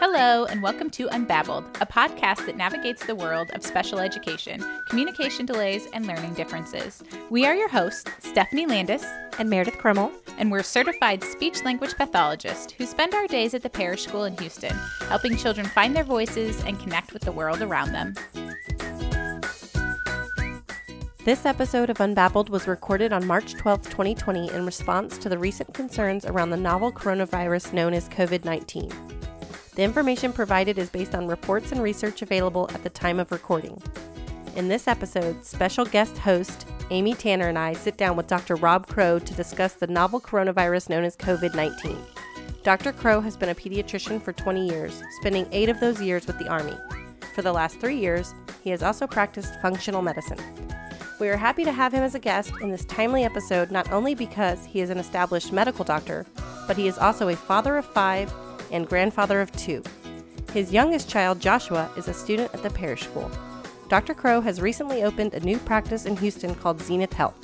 Hello, and welcome to Unbabbled, a podcast that navigates the world of special education, communication delays, and learning differences. We are your hosts, Stephanie Landis and Meredith Krummel, and we're certified speech-language pathologists who spend our days at the Parish School in Houston, helping children find their voices and connect with the world around them. This episode of Unbabbled was recorded on March 12, 2020 in response to the recent concerns around the novel coronavirus known as COVID-19. The information provided is based on reports and research available at the time of recording. In this episode, special guest host Amy Tanner and I sit down with Dr. Rob Crow to discuss the novel coronavirus known as COVID-19. Dr. Crow has been a pediatrician for 20 years, spending 8 of those years with the Army. For the last 3 years, he has also practiced functional medicine. We are happy to have him as a guest in this timely episode, not only because he is an established medical doctor, but he is also a father of 5 and grandfather of 2. His youngest child, Joshua, is a student at the Parish School. Dr. Crow has recently opened a new practice in Houston called Zenith Health.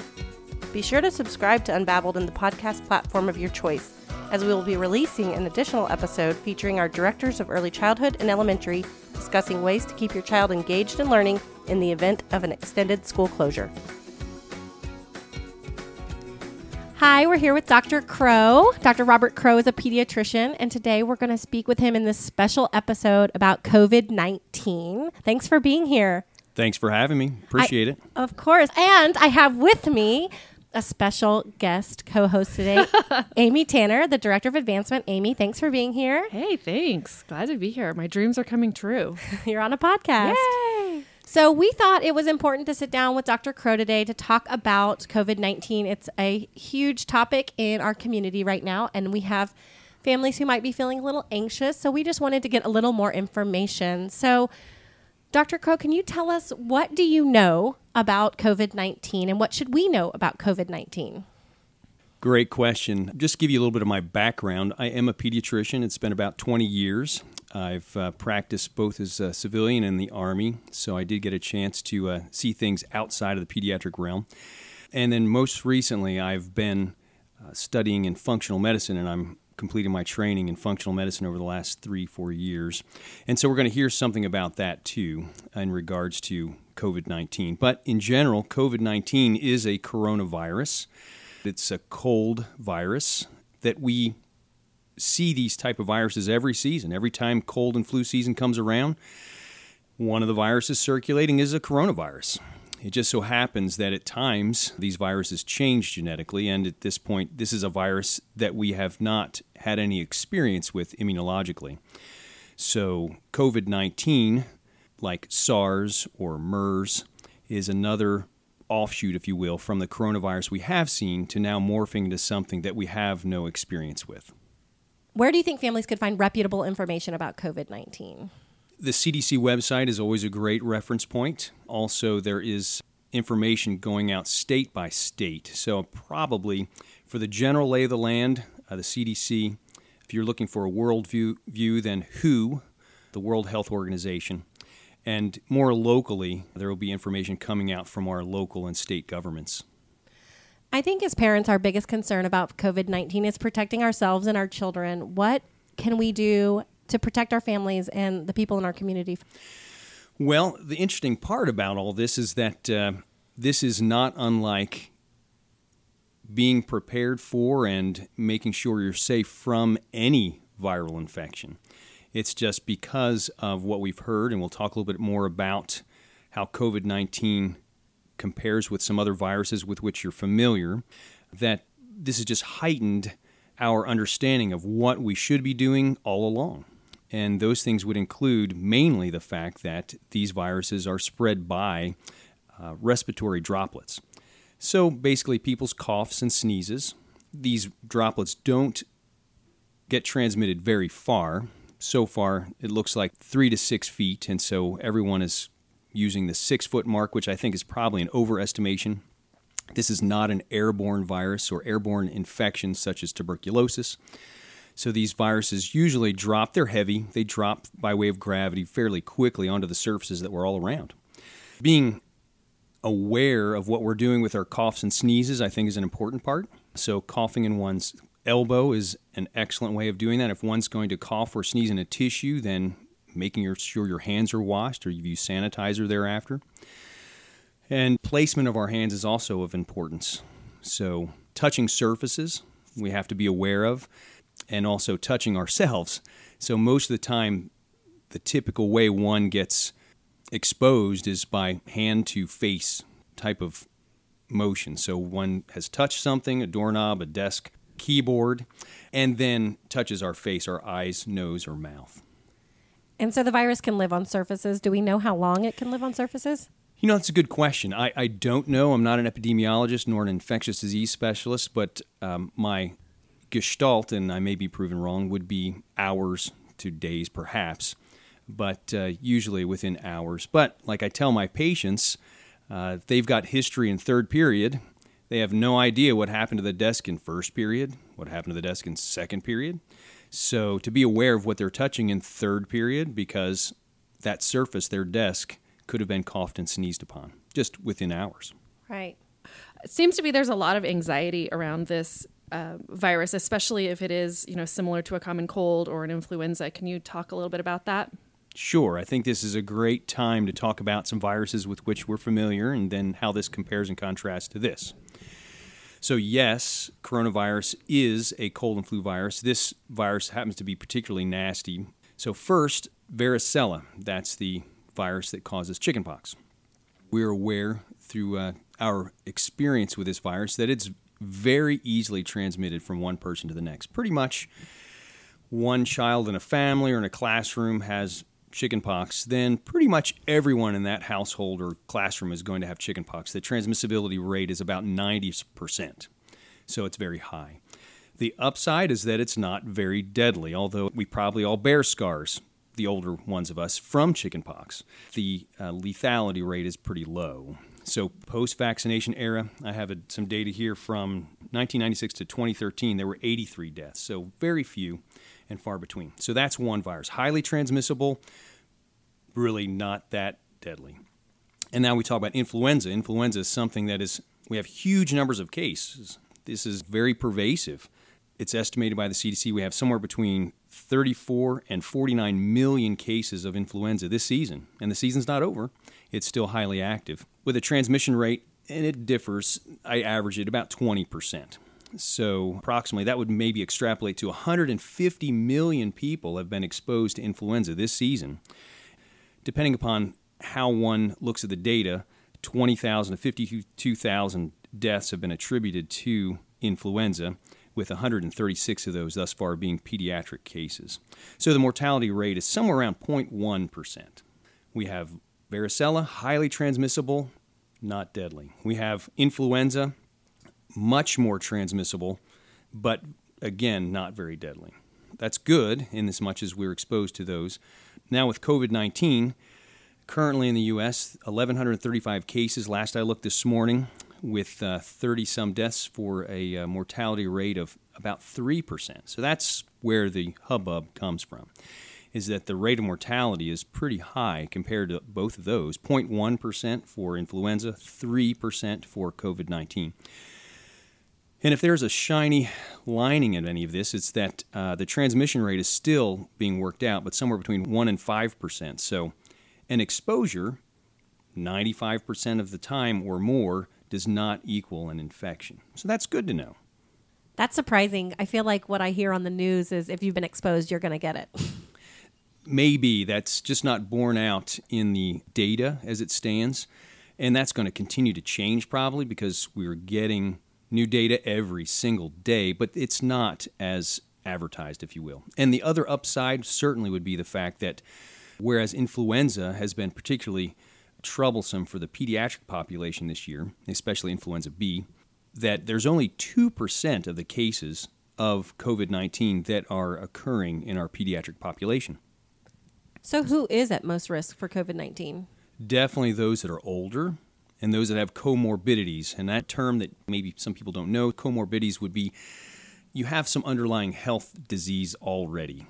Be sure to subscribe to Unbabbled in the podcast platform of your choice, as we will be releasing an additional episode featuring our directors of early childhood and elementary discussing ways to keep your child engaged in learning in the event of an extended school closure. Hi, we're here with Dr. Crow. Dr. Robert Crow is a pediatrician, and today we're going to speak with him in this special episode about COVID-19. Thanks for being here. Thanks for having me. Appreciate it. Of course. And I have with me a special guest co-host today, Amy Tanner, the Director of Advancement. Amy, thanks for being here. Hey, thanks. Glad to be here. My dreams are coming true. You're on a podcast. Yay! So we thought it was important to sit down with Dr. Crow today to talk about COVID-19. It's a huge topic in our community right now, and we have families who might be feeling a little anxious, so we just wanted to get a little more information. So Dr. Crow, can you tell us, what do you know about COVID-19 and what should we know about COVID-19? Great question. Just give you a little bit of my background. I am a pediatrician. It's been about 20 years. I've practiced both as a civilian and the Army, so I did get a chance to see things outside of the pediatric realm. And then most recently, I've been studying in functional medicine, and I'm completing my training in functional medicine over the last 3-4 years. And so we're going to hear something about that too in regards to COVID-19. But in general, COVID-19 is a coronavirus. It's a cold virus that we see these type of viruses every season. Every time cold and flu season comes around, one of the viruses circulating is a coronavirus. It just so happens that at times these viruses change genetically, and at this point, this is a virus that we have not had any experience with immunologically. So COVID-19, like SARS or MERS, is another offshoot, if you will, from the coronavirus we have seen to now morphing into something that we have no experience with. Where do you think families could find reputable information about COVID-19? The CDC website is always a great reference point. Also, there is information going out state by state. So probably for the general lay of the land, the CDC, if you're looking for a world view, then WHO, the World Health Organization. And more locally, there will be information coming out from our local and state governments. I think as parents, our biggest concern about COVID-19 is protecting ourselves and our children. What can we do to protect our families and the people in our community? Well, the interesting part about all this is that this is not unlike being prepared for and making sure you're safe from any viral infection. It's just because of what we've heard, and we'll talk a little bit more about how COVID-19 compares with some other viruses with which you're familiar, that this has just heightened our understanding of what we should be doing all along. And those things would include mainly the fact that these viruses are spread by respiratory droplets. So basically people's coughs and sneezes. These droplets don't get transmitted very far. So far it looks like 3 to 6 feet, and so everyone is using the 6-foot mark, which I think is probably an overestimation. This is not an airborne virus or airborne infection such as tuberculosis. So these viruses usually drop, they're heavy, they drop by way of gravity fairly quickly onto the surfaces that we're all around. Being aware of what we're doing with our coughs and sneezes, I think, is an important part. So coughing in one's elbow is an excellent way of doing that. If one's going to cough or sneeze in a tissue, then making sure your hands are washed or you use sanitizer thereafter. And placement of our hands is also of importance. So touching surfaces, we have to be aware of, and also touching ourselves. So most of the time, the typical way one gets exposed is by hand-to-face type of motion. So one has touched something, a doorknob, a desk, keyboard, and then touches our face, our eyes, nose, or mouth. And so the virus can live on surfaces. Do we know how long it can live on surfaces? You know, that's a good question. I don't know. I'm not an epidemiologist nor an infectious disease specialist, but my gestalt, and I may be proven wrong, would be hours to days perhaps, but usually within hours. But like I tell my patients, if they've got history in third period, they have no idea what happened to the desk in first period, what happened to the desk in second period. So to be aware of what they're touching in third period, because that surface, their desk, could have been coughed and sneezed upon just within hours. Right. It seems to be there's a lot of anxiety around this virus, especially if it is, you know, similar to a common cold or an influenza. Can you talk a little bit about that? Sure. I think this is a great time to talk about some viruses with which we're familiar and then how this compares and contrasts to this. So yes, coronavirus is a cold and flu virus. This virus happens to be particularly nasty. So first, varicella. That's the virus that causes chickenpox. We're aware through our experience with this virus that it's very easily transmitted from one person to the next. Pretty much one child in a family or in a classroom has chickenpox, then pretty much everyone in that household or classroom is going to have chickenpox. The transmissibility rate is about 90%, so it's very high. The upside is that it's not very deadly, although we probably all bear scars, the older ones of us, from chickenpox. The lethality rate is pretty low. So post-vaccination era, I have some data here from 1996 to 2013. There were 83 deaths, so very few and far between. So that's one virus. Highly transmissible, really not that deadly. And now we talk about influenza. Influenza is something that is, we have huge numbers of cases. This is very pervasive. It's estimated by the CDC we have somewhere between 34 and 49 million cases of influenza this season. And the season's not over. It's still highly active. With a transmission rate, and it differs, I average it about 20%. So approximately that would maybe extrapolate to 150 million people have been exposed to influenza this season. Depending upon how one looks at the data, 20,000 to 52,000 deaths have been attributed to influenza, with 136 of those thus far being pediatric cases. So the mortality rate is somewhere around 0.1%. We have varicella, highly transmissible, not deadly. We have influenza, much more transmissible, but again, not very deadly. That's good in as much as we're exposed to those. Now with COVID-19, currently in the U.S., 1,135 cases last I looked this morning, with 30-some deaths for a mortality rate of about 3%. So that's where the hubbub comes from, is that the rate of mortality is pretty high compared to both of those, 0.1% for influenza, 3% for COVID-19. And if there's a shiny lining in any of this, it's that the transmission rate is still being worked out, but somewhere between 1% and 5%. So an exposure, 95% of the time or more, does not equal an infection. So that's good to know. That's surprising. I feel like what I hear on the news is if you've been exposed, you're going to get it. Maybe. That's just not borne out in the data as it stands. And that's going to continue to change probably because we're getting new data every single day, but it's not as advertised, if you will. And the other upside certainly would be the fact that whereas influenza has been particularly troublesome for the pediatric population this year, especially influenza B, that there's only 2% of the cases of COVID-19 that are occurring in our pediatric population. So who is at most risk for COVID-19? Definitely those that are older and those that have comorbidities. And that term that maybe some people don't know, comorbidities would be you have some underlying health disease already.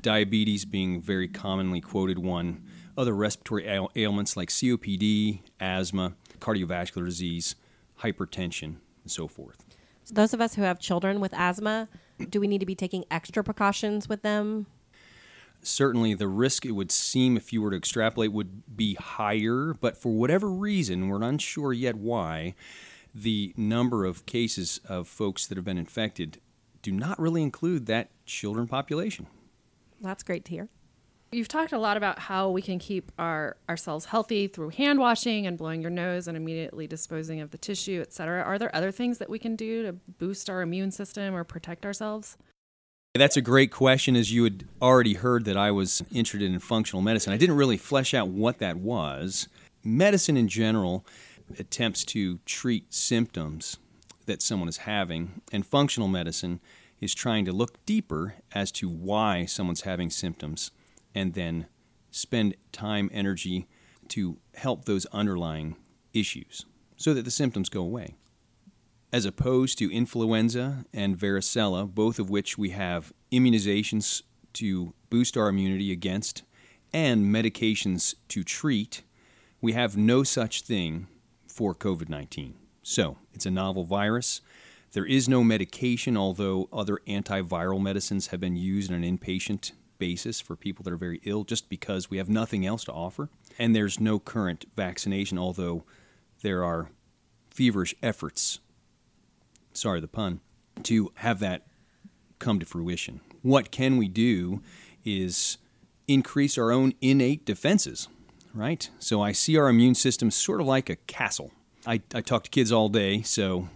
Diabetes being a very commonly quoted one. Other respiratory ailments like COPD, asthma, cardiovascular disease, hypertension, and so forth. So those of us who have children with asthma, do we need to be taking extra precautions with them? Certainly the risk, it would seem, if you were to extrapolate, would be higher, but for whatever reason, we're not sure yet why, the number of cases of folks that have been infected do not really include that children population. That's great to hear. You've talked a lot about how we can keep ourselves healthy through hand washing and blowing your nose and immediately disposing of the tissue, et cetera. Are there other things that we can do to boost our immune system or protect ourselves? That's a great question. As you had already heard that I was interested in functional medicine, I didn't really flesh out what that was. Medicine in general attempts to treat symptoms that someone is having, and functional medicine is trying to look deeper as to why someone's having symptoms and then spend time, energy to help those underlying issues so that the symptoms go away. As opposed to influenza and varicella, both of which we have immunizations to boost our immunity against and medications to treat, we have no such thing for COVID-19. So it's a novel virus. There is no medication, although other antiviral medicines have been used on an inpatient basis for people that are very ill, just because we have nothing else to offer. And there's no current vaccination, although there are feverish efforts, sorry the pun, to have that come to fruition. What can we do is increase our own innate defenses, right? So I see our immune system sort of like a castle. I talk to kids all day, so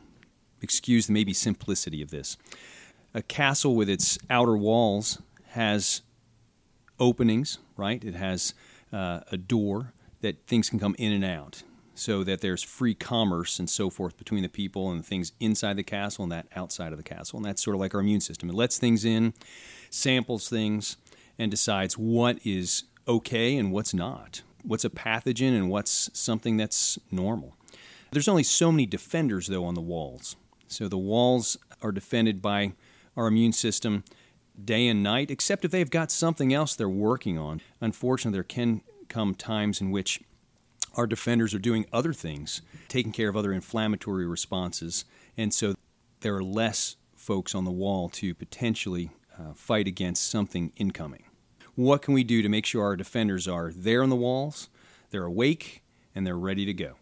excuse the maybe simplicity of this. A castle with its outer walls has openings, right? It has a door that things can come in and out, so that there's free commerce and so forth between the people and the things inside the castle and that outside of the castle. And that's sort of like our immune system. It lets things in, samples things, and decides what is okay and what's not. What's a pathogen and what's something that's normal. There's only so many defenders, though, on the walls. So the walls are defended by our immune system day and night, except if they've got something else they're working on. Unfortunately, there can come times in which our defenders are doing other things, taking care of other inflammatory responses, and so there are less folks on the wall to potentially fight against something incoming. What can we do to make sure our defenders are there on the walls, they're awake, and they're ready to go?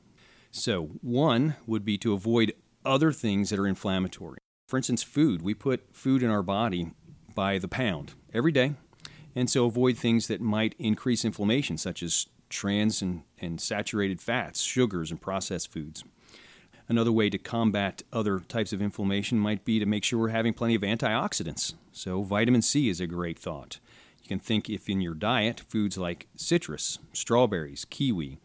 So one would be to avoid other things that are inflammatory. For instance, food. We put food in our body by the pound every day, and so avoid things that might increase inflammation, such as trans and saturated fats, sugars, and processed foods. Another way to combat other types of inflammation might be to make sure we're having plenty of antioxidants. So vitamin C is a great thought. You can think if in your diet, foods like citrus, strawberries, kiwi,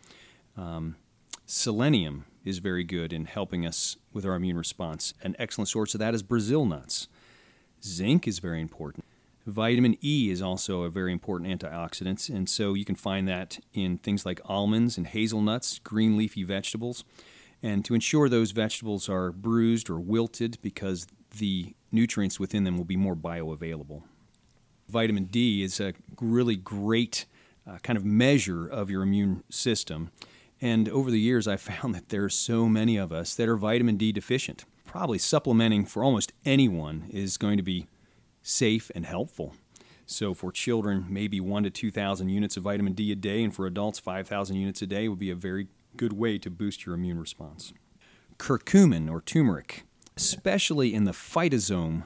selenium is very good in helping us with our immune response. An excellent source of that is Brazil nuts. Zinc is very important. Vitamin E is also a very important antioxidant, and so you can find that in things like almonds and hazelnuts, green leafy vegetables. And to ensure those vegetables are bruised or wilted, because the nutrients within them will be more bioavailable. Vitamin D is a really great kind of measure of your immune system. And over the years, I found that there are so many of us that are vitamin D deficient. Probably supplementing for almost anyone is going to be safe and helpful. So for children, maybe 1,000 to 2,000 units of vitamin D a day, and for adults, 5,000 units a day would be a very good way to boost your immune response. Curcumin, or turmeric, especially in the phytosome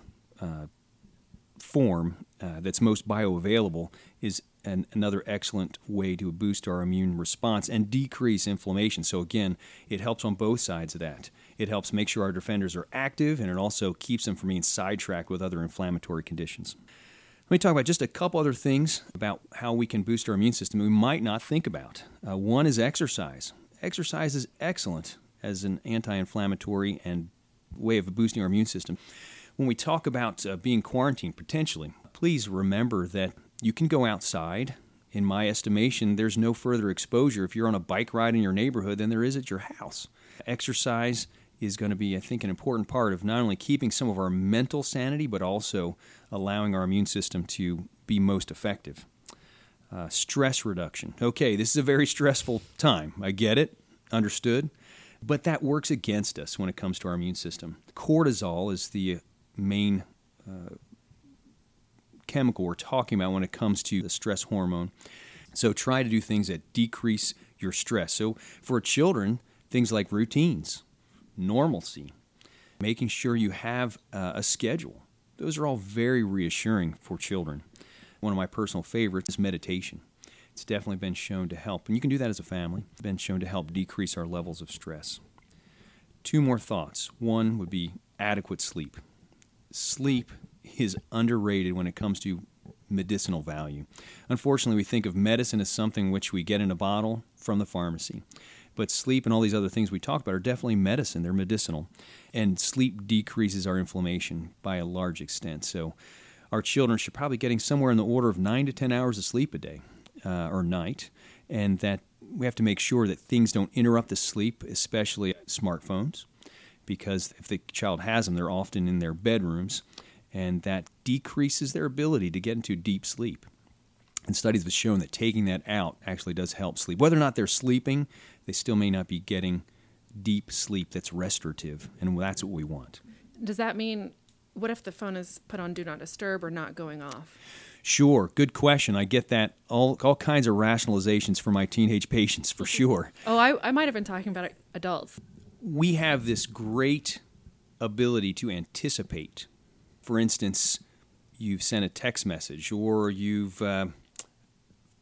form that's most bioavailable, is another excellent way to boost our immune response and decrease inflammation. So again, it helps on both sides of that. It helps make sure our defenders are active, and it also keeps them from being sidetracked with other inflammatory conditions. Let me talk about just a couple other things about how we can boost our immune system we might not think about. One is exercise. Exercise is excellent as an anti-inflammatory and way of boosting our immune system. When we talk about being quarantined potentially, please remember that you can go outside. In my estimation, there's no further exposure if you're on a bike ride in your neighborhood than there is at your house. Exercise is going to be, I think, an important part of not only keeping some of our mental sanity, but also allowing our immune system to be most effective. Stress reduction. Okay, this is a very stressful time. I get it. Understood. But that works against us when it comes to our immune system. Cortisol is the main chemical we're talking about when it comes to the stress hormone. So try to do things that decrease your stress. So for children, things like routines, normalcy, making sure you have a schedule. Those are all very reassuring for children. One of my personal favorites is meditation. It's definitely been shown to help, and you can do that as a family. It's been shown to help decrease our levels of stress. Two more thoughts. One would be adequate sleep. Sleep is underrated when it comes to medicinal value. Unfortunately, we think of medicine as something which we get in a bottle from the pharmacy. But sleep and all these other things we talk about are definitely medicine. They're medicinal. And sleep decreases our inflammation by a large extent. So our children should probably be getting somewhere in the order of 9 to 10 hours of sleep a day. Or night, and that we have to make sure that things don't interrupt the sleep, especially smartphones, because if the child has them, they're often in their bedrooms, and that decreases their ability to get into deep sleep. And studies have shown that taking that out actually does help sleep. Whether or not they're sleeping, they still may not be getting deep sleep that's restorative, and that's what we want. Does that mean, what if the phone is put on Do Not Disturb or not going off? Sure. Good question. I get that. All kinds of rationalizations for my teenage patients, for sure. I might have been talking about adults. We have this great ability to anticipate. For instance, you've sent a text message, or you've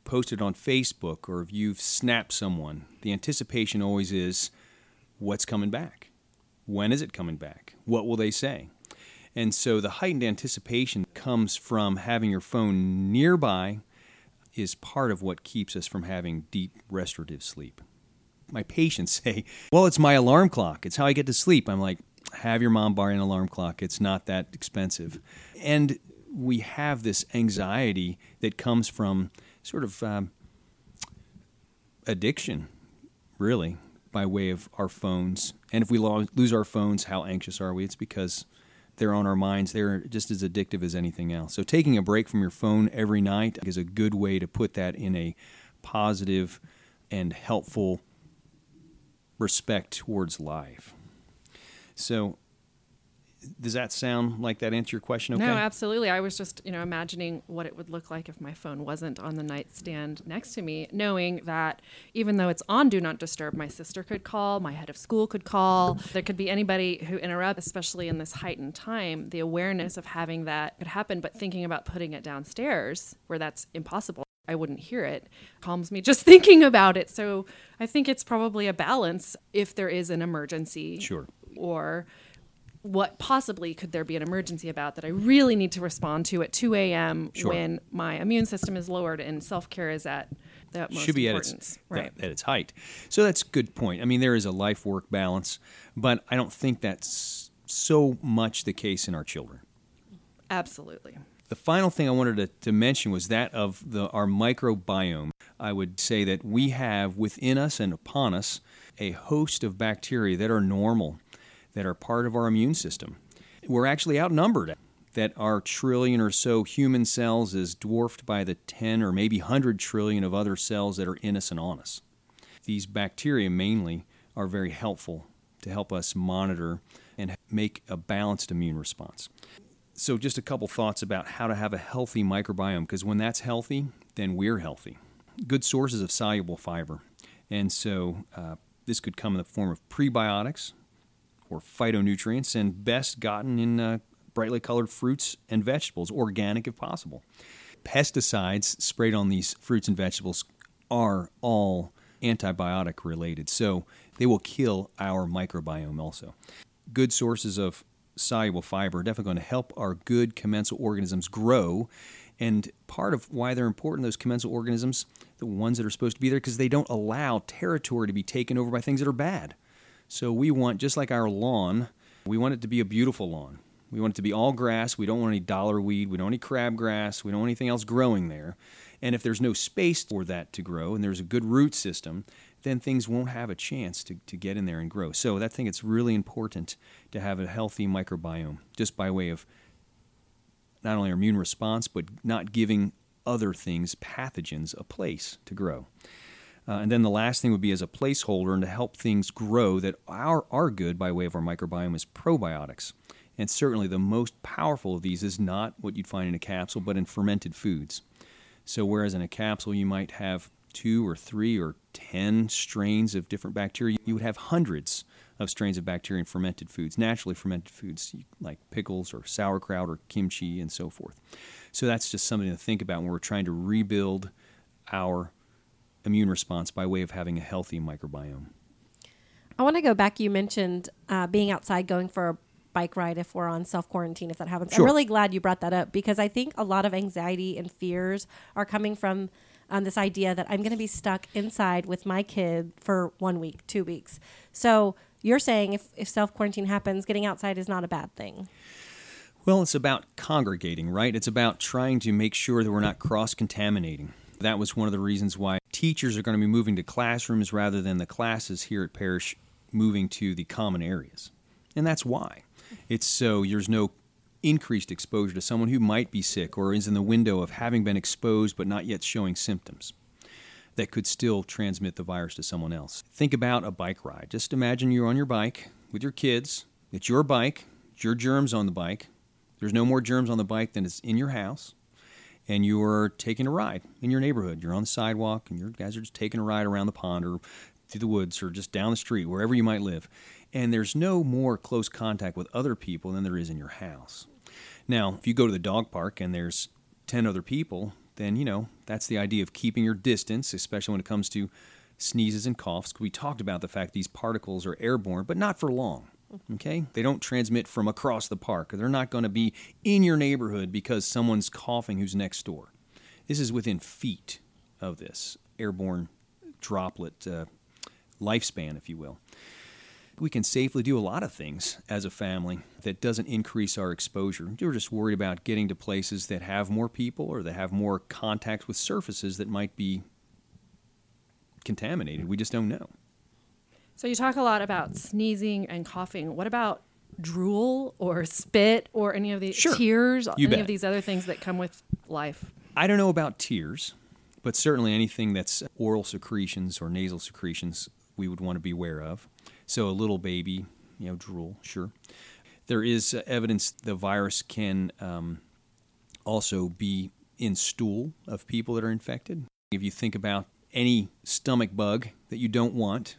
posted on Facebook, or you've snapped someone. The anticipation always is, what's coming back? When is it coming back? What will they say? And so the heightened anticipation comes from having your phone nearby is part of what keeps us from having deep restorative sleep. My patients say, well, it's my alarm clock. It's how I get to sleep. I'm like, have your mom buy an alarm clock. It's not that expensive. And we have this anxiety that comes from sort of addiction, really, by way of our phones. And if we lose our phones, how anxious are we? It's because they're on our minds. They're just as addictive as anything else. So taking a break from your phone every night is a good way to put that in a positive and helpful respect towards life. So does that sound like that answer your question okay? No, absolutely. I was just, imagining what it would look like if my phone wasn't on the nightstand next to me, knowing that even though it's on Do Not Disturb, my sister could call, my head of school could call. There could be anybody who interrupts, especially in this heightened time. The awareness of having that could happen, but thinking about putting it downstairs where that's impossible, I wouldn't hear it, calms me just thinking about it. So I think it's probably a balance if there is an emergency. Sure. Or what possibly could there be an emergency about that I really need to respond to at 2 a.m. Sure. When my immune system is lowered and self-care is at the utmost importance. Should be at its height. So that's a good point. I mean, there is a life-work balance, but I don't think that's so much the case in our children. Absolutely. The final thing I wanted to mention was that of our microbiome. I would say that we have within us and upon us a host of bacteria that are normal, that are part of our immune system. We're actually outnumbered, that our trillion or so human cells is dwarfed by the 10 or maybe 100 trillion of other cells that are in us and on us. These bacteria mainly are very helpful to help us monitor and make a balanced immune response. So just a couple thoughts about how to have a healthy microbiome, because when that's healthy, then we're healthy. Good sources of soluble fiber. And so this could come in the form of prebiotics, or phytonutrients, and best gotten in brightly colored fruits and vegetables, organic if possible. Pesticides sprayed on these fruits and vegetables are all antibiotic related, so they will kill our microbiome also. Good sources of soluble fiber are definitely going to help our good commensal organisms grow, and part of why they're important, those commensal organisms, the ones that are supposed to be there, because they don't allow territory to be taken over by things that are bad. So we want, just like our lawn, we want it to be a beautiful lawn. We want it to be all grass. We don't want any dollar weed. We don't want any crabgrass. We don't want anything else growing there. And if there's no space for that to grow and there's a good root system, then things won't have a chance to get in there and grow. So I think it's really important to have a healthy microbiome, just by way of not only our immune response, but not giving other things, pathogens, a place to grow. And then the last thing would be as a placeholder and to help things grow that are good by way of our microbiome is probiotics. And certainly the most powerful of these is not what you'd find in a capsule, but in fermented foods. So whereas in a capsule you might have 2 or 3 or 10 strains of different bacteria, you would have hundreds of strains of bacteria in fermented foods, naturally fermented foods like pickles or sauerkraut or kimchi and so forth. So that's just something to think about when we're trying to rebuild our immune response by way of having a healthy microbiome. I want to go back. You mentioned being outside, going for a bike ride if we're on self-quarantine, if that happens. Sure. I'm really glad you brought that up because I think a lot of anxiety and fears are coming from this idea that I'm going to be stuck inside with my kid for 1 week, 2 weeks. So you're saying if self-quarantine happens, getting outside is not a bad thing. Well, it's about congregating, right? It's about trying to make sure that we're not cross-contaminating. That was one of the reasons why teachers are going to be moving to classrooms rather than the classes here at Parish moving to the common areas. And that's why. It's so there's no increased exposure to someone who might be sick or is in the window of having been exposed but not yet showing symptoms that could still transmit the virus to someone else. Think about a bike ride. Just imagine you're on your bike with your kids. It's your bike. It's your germs on the bike. There's no more germs on the bike than is in your house. And you're taking a ride in your neighborhood. You're on the sidewalk, and your guys are just taking a ride around the pond or through the woods or just down the street, wherever you might live. And there's no more close contact with other people than there is in your house. Now, if you go to the dog park and there's 10 other people, then, you know, that's the idea of keeping your distance, especially when it comes to sneezes and coughs. We talked about the fact these particles are airborne, but not for long. Okay, they don't transmit from across the park. They're not going to be in your neighborhood because someone's coughing who's next door. This is within feet of this airborne droplet lifespan, if you will. We can safely do a lot of things as a family that doesn't increase our exposure. We're just worried about getting to places that have more people or that have more contact with surfaces that might be contaminated. We just don't know. So you talk a lot about sneezing and coughing. What about drool or spit or any of these tears, any of these other things that come with life? I don't know about tears, but certainly anything that's oral secretions or nasal secretions we would want to be aware of. So a little baby, you know, drool, sure. There is evidence the virus can also be in stool of people that are infected. If you think about any stomach bug that you don't want,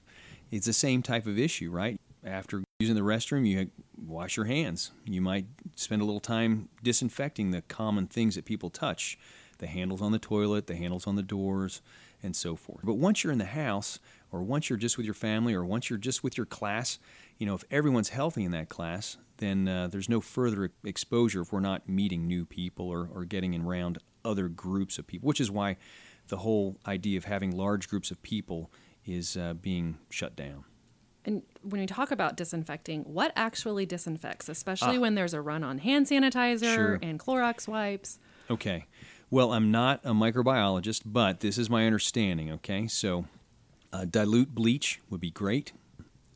it's the same type of issue, right? After using the restroom, you wash your hands. You might spend a little time disinfecting the common things that people touch, the handles on the toilet, the handles on the doors, and so forth. But once you're in the house, or once you're just with your family, or once you're just with your class, you know, if everyone's healthy in that class, then there's no further exposure if we're not meeting new people or getting in around other groups of people, which is why the whole idea of having large groups of people is being shut down. And when you talk about disinfecting, what actually disinfects, especially when there's a run on hand sanitizer and Clorox wipes? Okay. Well, I'm not a microbiologist, but this is my understanding, okay? So dilute bleach would be great.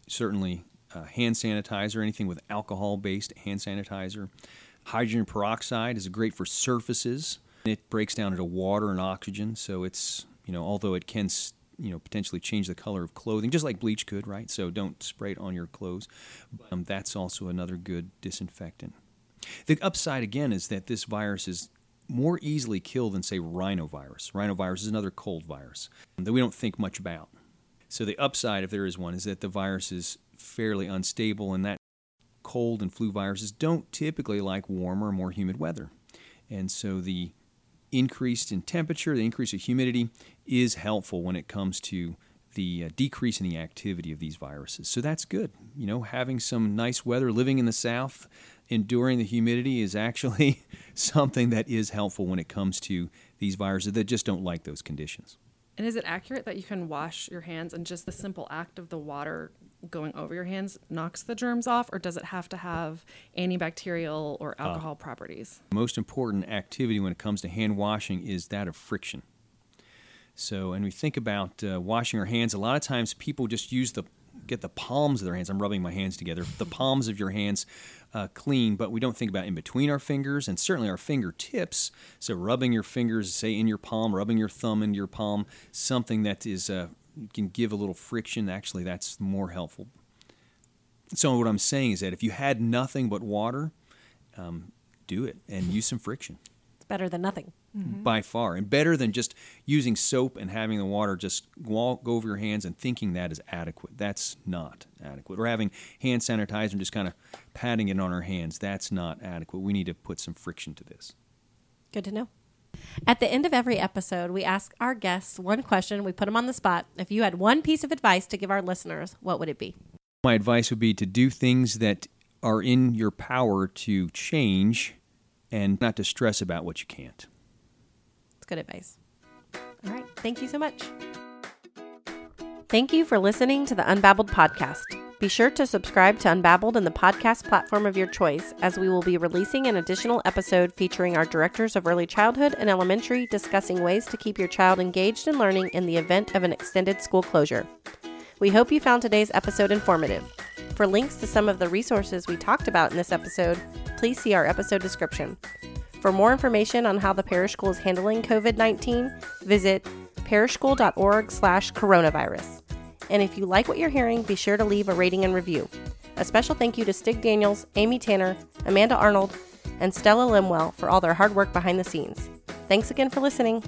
Certainly hand sanitizer, anything with alcohol-based hand sanitizer. Hydrogen peroxide is great for surfaces. It breaks down into water and oxygen, so it's, you know, although it can potentially change the color of clothing, just like bleach could, right? So don't spray it on your clothes. That's also another good disinfectant. The upside, again, is that this virus is more easily killed than, say, rhinovirus. Rhinovirus is another cold virus that we don't think much about. So the upside, if there is one, is that the virus is fairly unstable, and that cold and flu viruses don't typically like warmer, more humid weather. And so the increase in temperature, the increase of humidity is helpful when it comes to the decrease in the activity of these viruses. So that's good. You know, having some nice weather, living in the South, enduring the humidity is actually something that is helpful when it comes to these viruses that just don't like those conditions. And is it accurate that you can wash your hands and just the simple act of the water going over your hands knocks the germs off, or does it have to have antibacterial or alcohol properties? The most important activity when it comes to hand washing is that of friction. So, and we think about washing our hands. A lot of times people just get the palms of their hands. I'm rubbing my hands together. The palms of your hands clean, but we don't think about in between our fingers and certainly our fingertips. So rubbing your fingers, say, in your palm, rubbing your thumb into your palm, something that is can give a little friction. Actually, that's more helpful. So what I'm saying is that if you had nothing but water, do it and use some friction. It's better than nothing. Mm-hmm. By far. And better than just using soap and having the water just walk over your hands and thinking that is adequate. That's not adequate. Or having hand sanitizer and just kind of patting it on our hands. That's not adequate. We need to put some friction to this. Good to know. At the end of every episode, we ask our guests one question. We put them on the spot. If you had one piece of advice to give our listeners, what would it be? My advice would be to do things that are in your power to change and not to stress about what you can't. That's good advice. All right. Thank you so much. Thank you for listening to the Unbabbled podcast. Be sure to subscribe to Unbabbled in the podcast platform of your choice, as we will be releasing an additional episode featuring our directors of early childhood and elementary discussing ways to keep your child engaged in learning in the event of an extended school closure. We hope you found today's episode informative. For links to some of the resources we talked about in this episode, please see our episode description. For more information on how the Parish School is handling COVID-19, visit parishschool.org/coronavirus. And if you like what you're hearing, be sure to leave a rating and review. A special thank you to Stig Daniels, Amy Tanner, Amanda Arnold, and Stella Limwell for all their hard work behind the scenes. Thanks again for listening.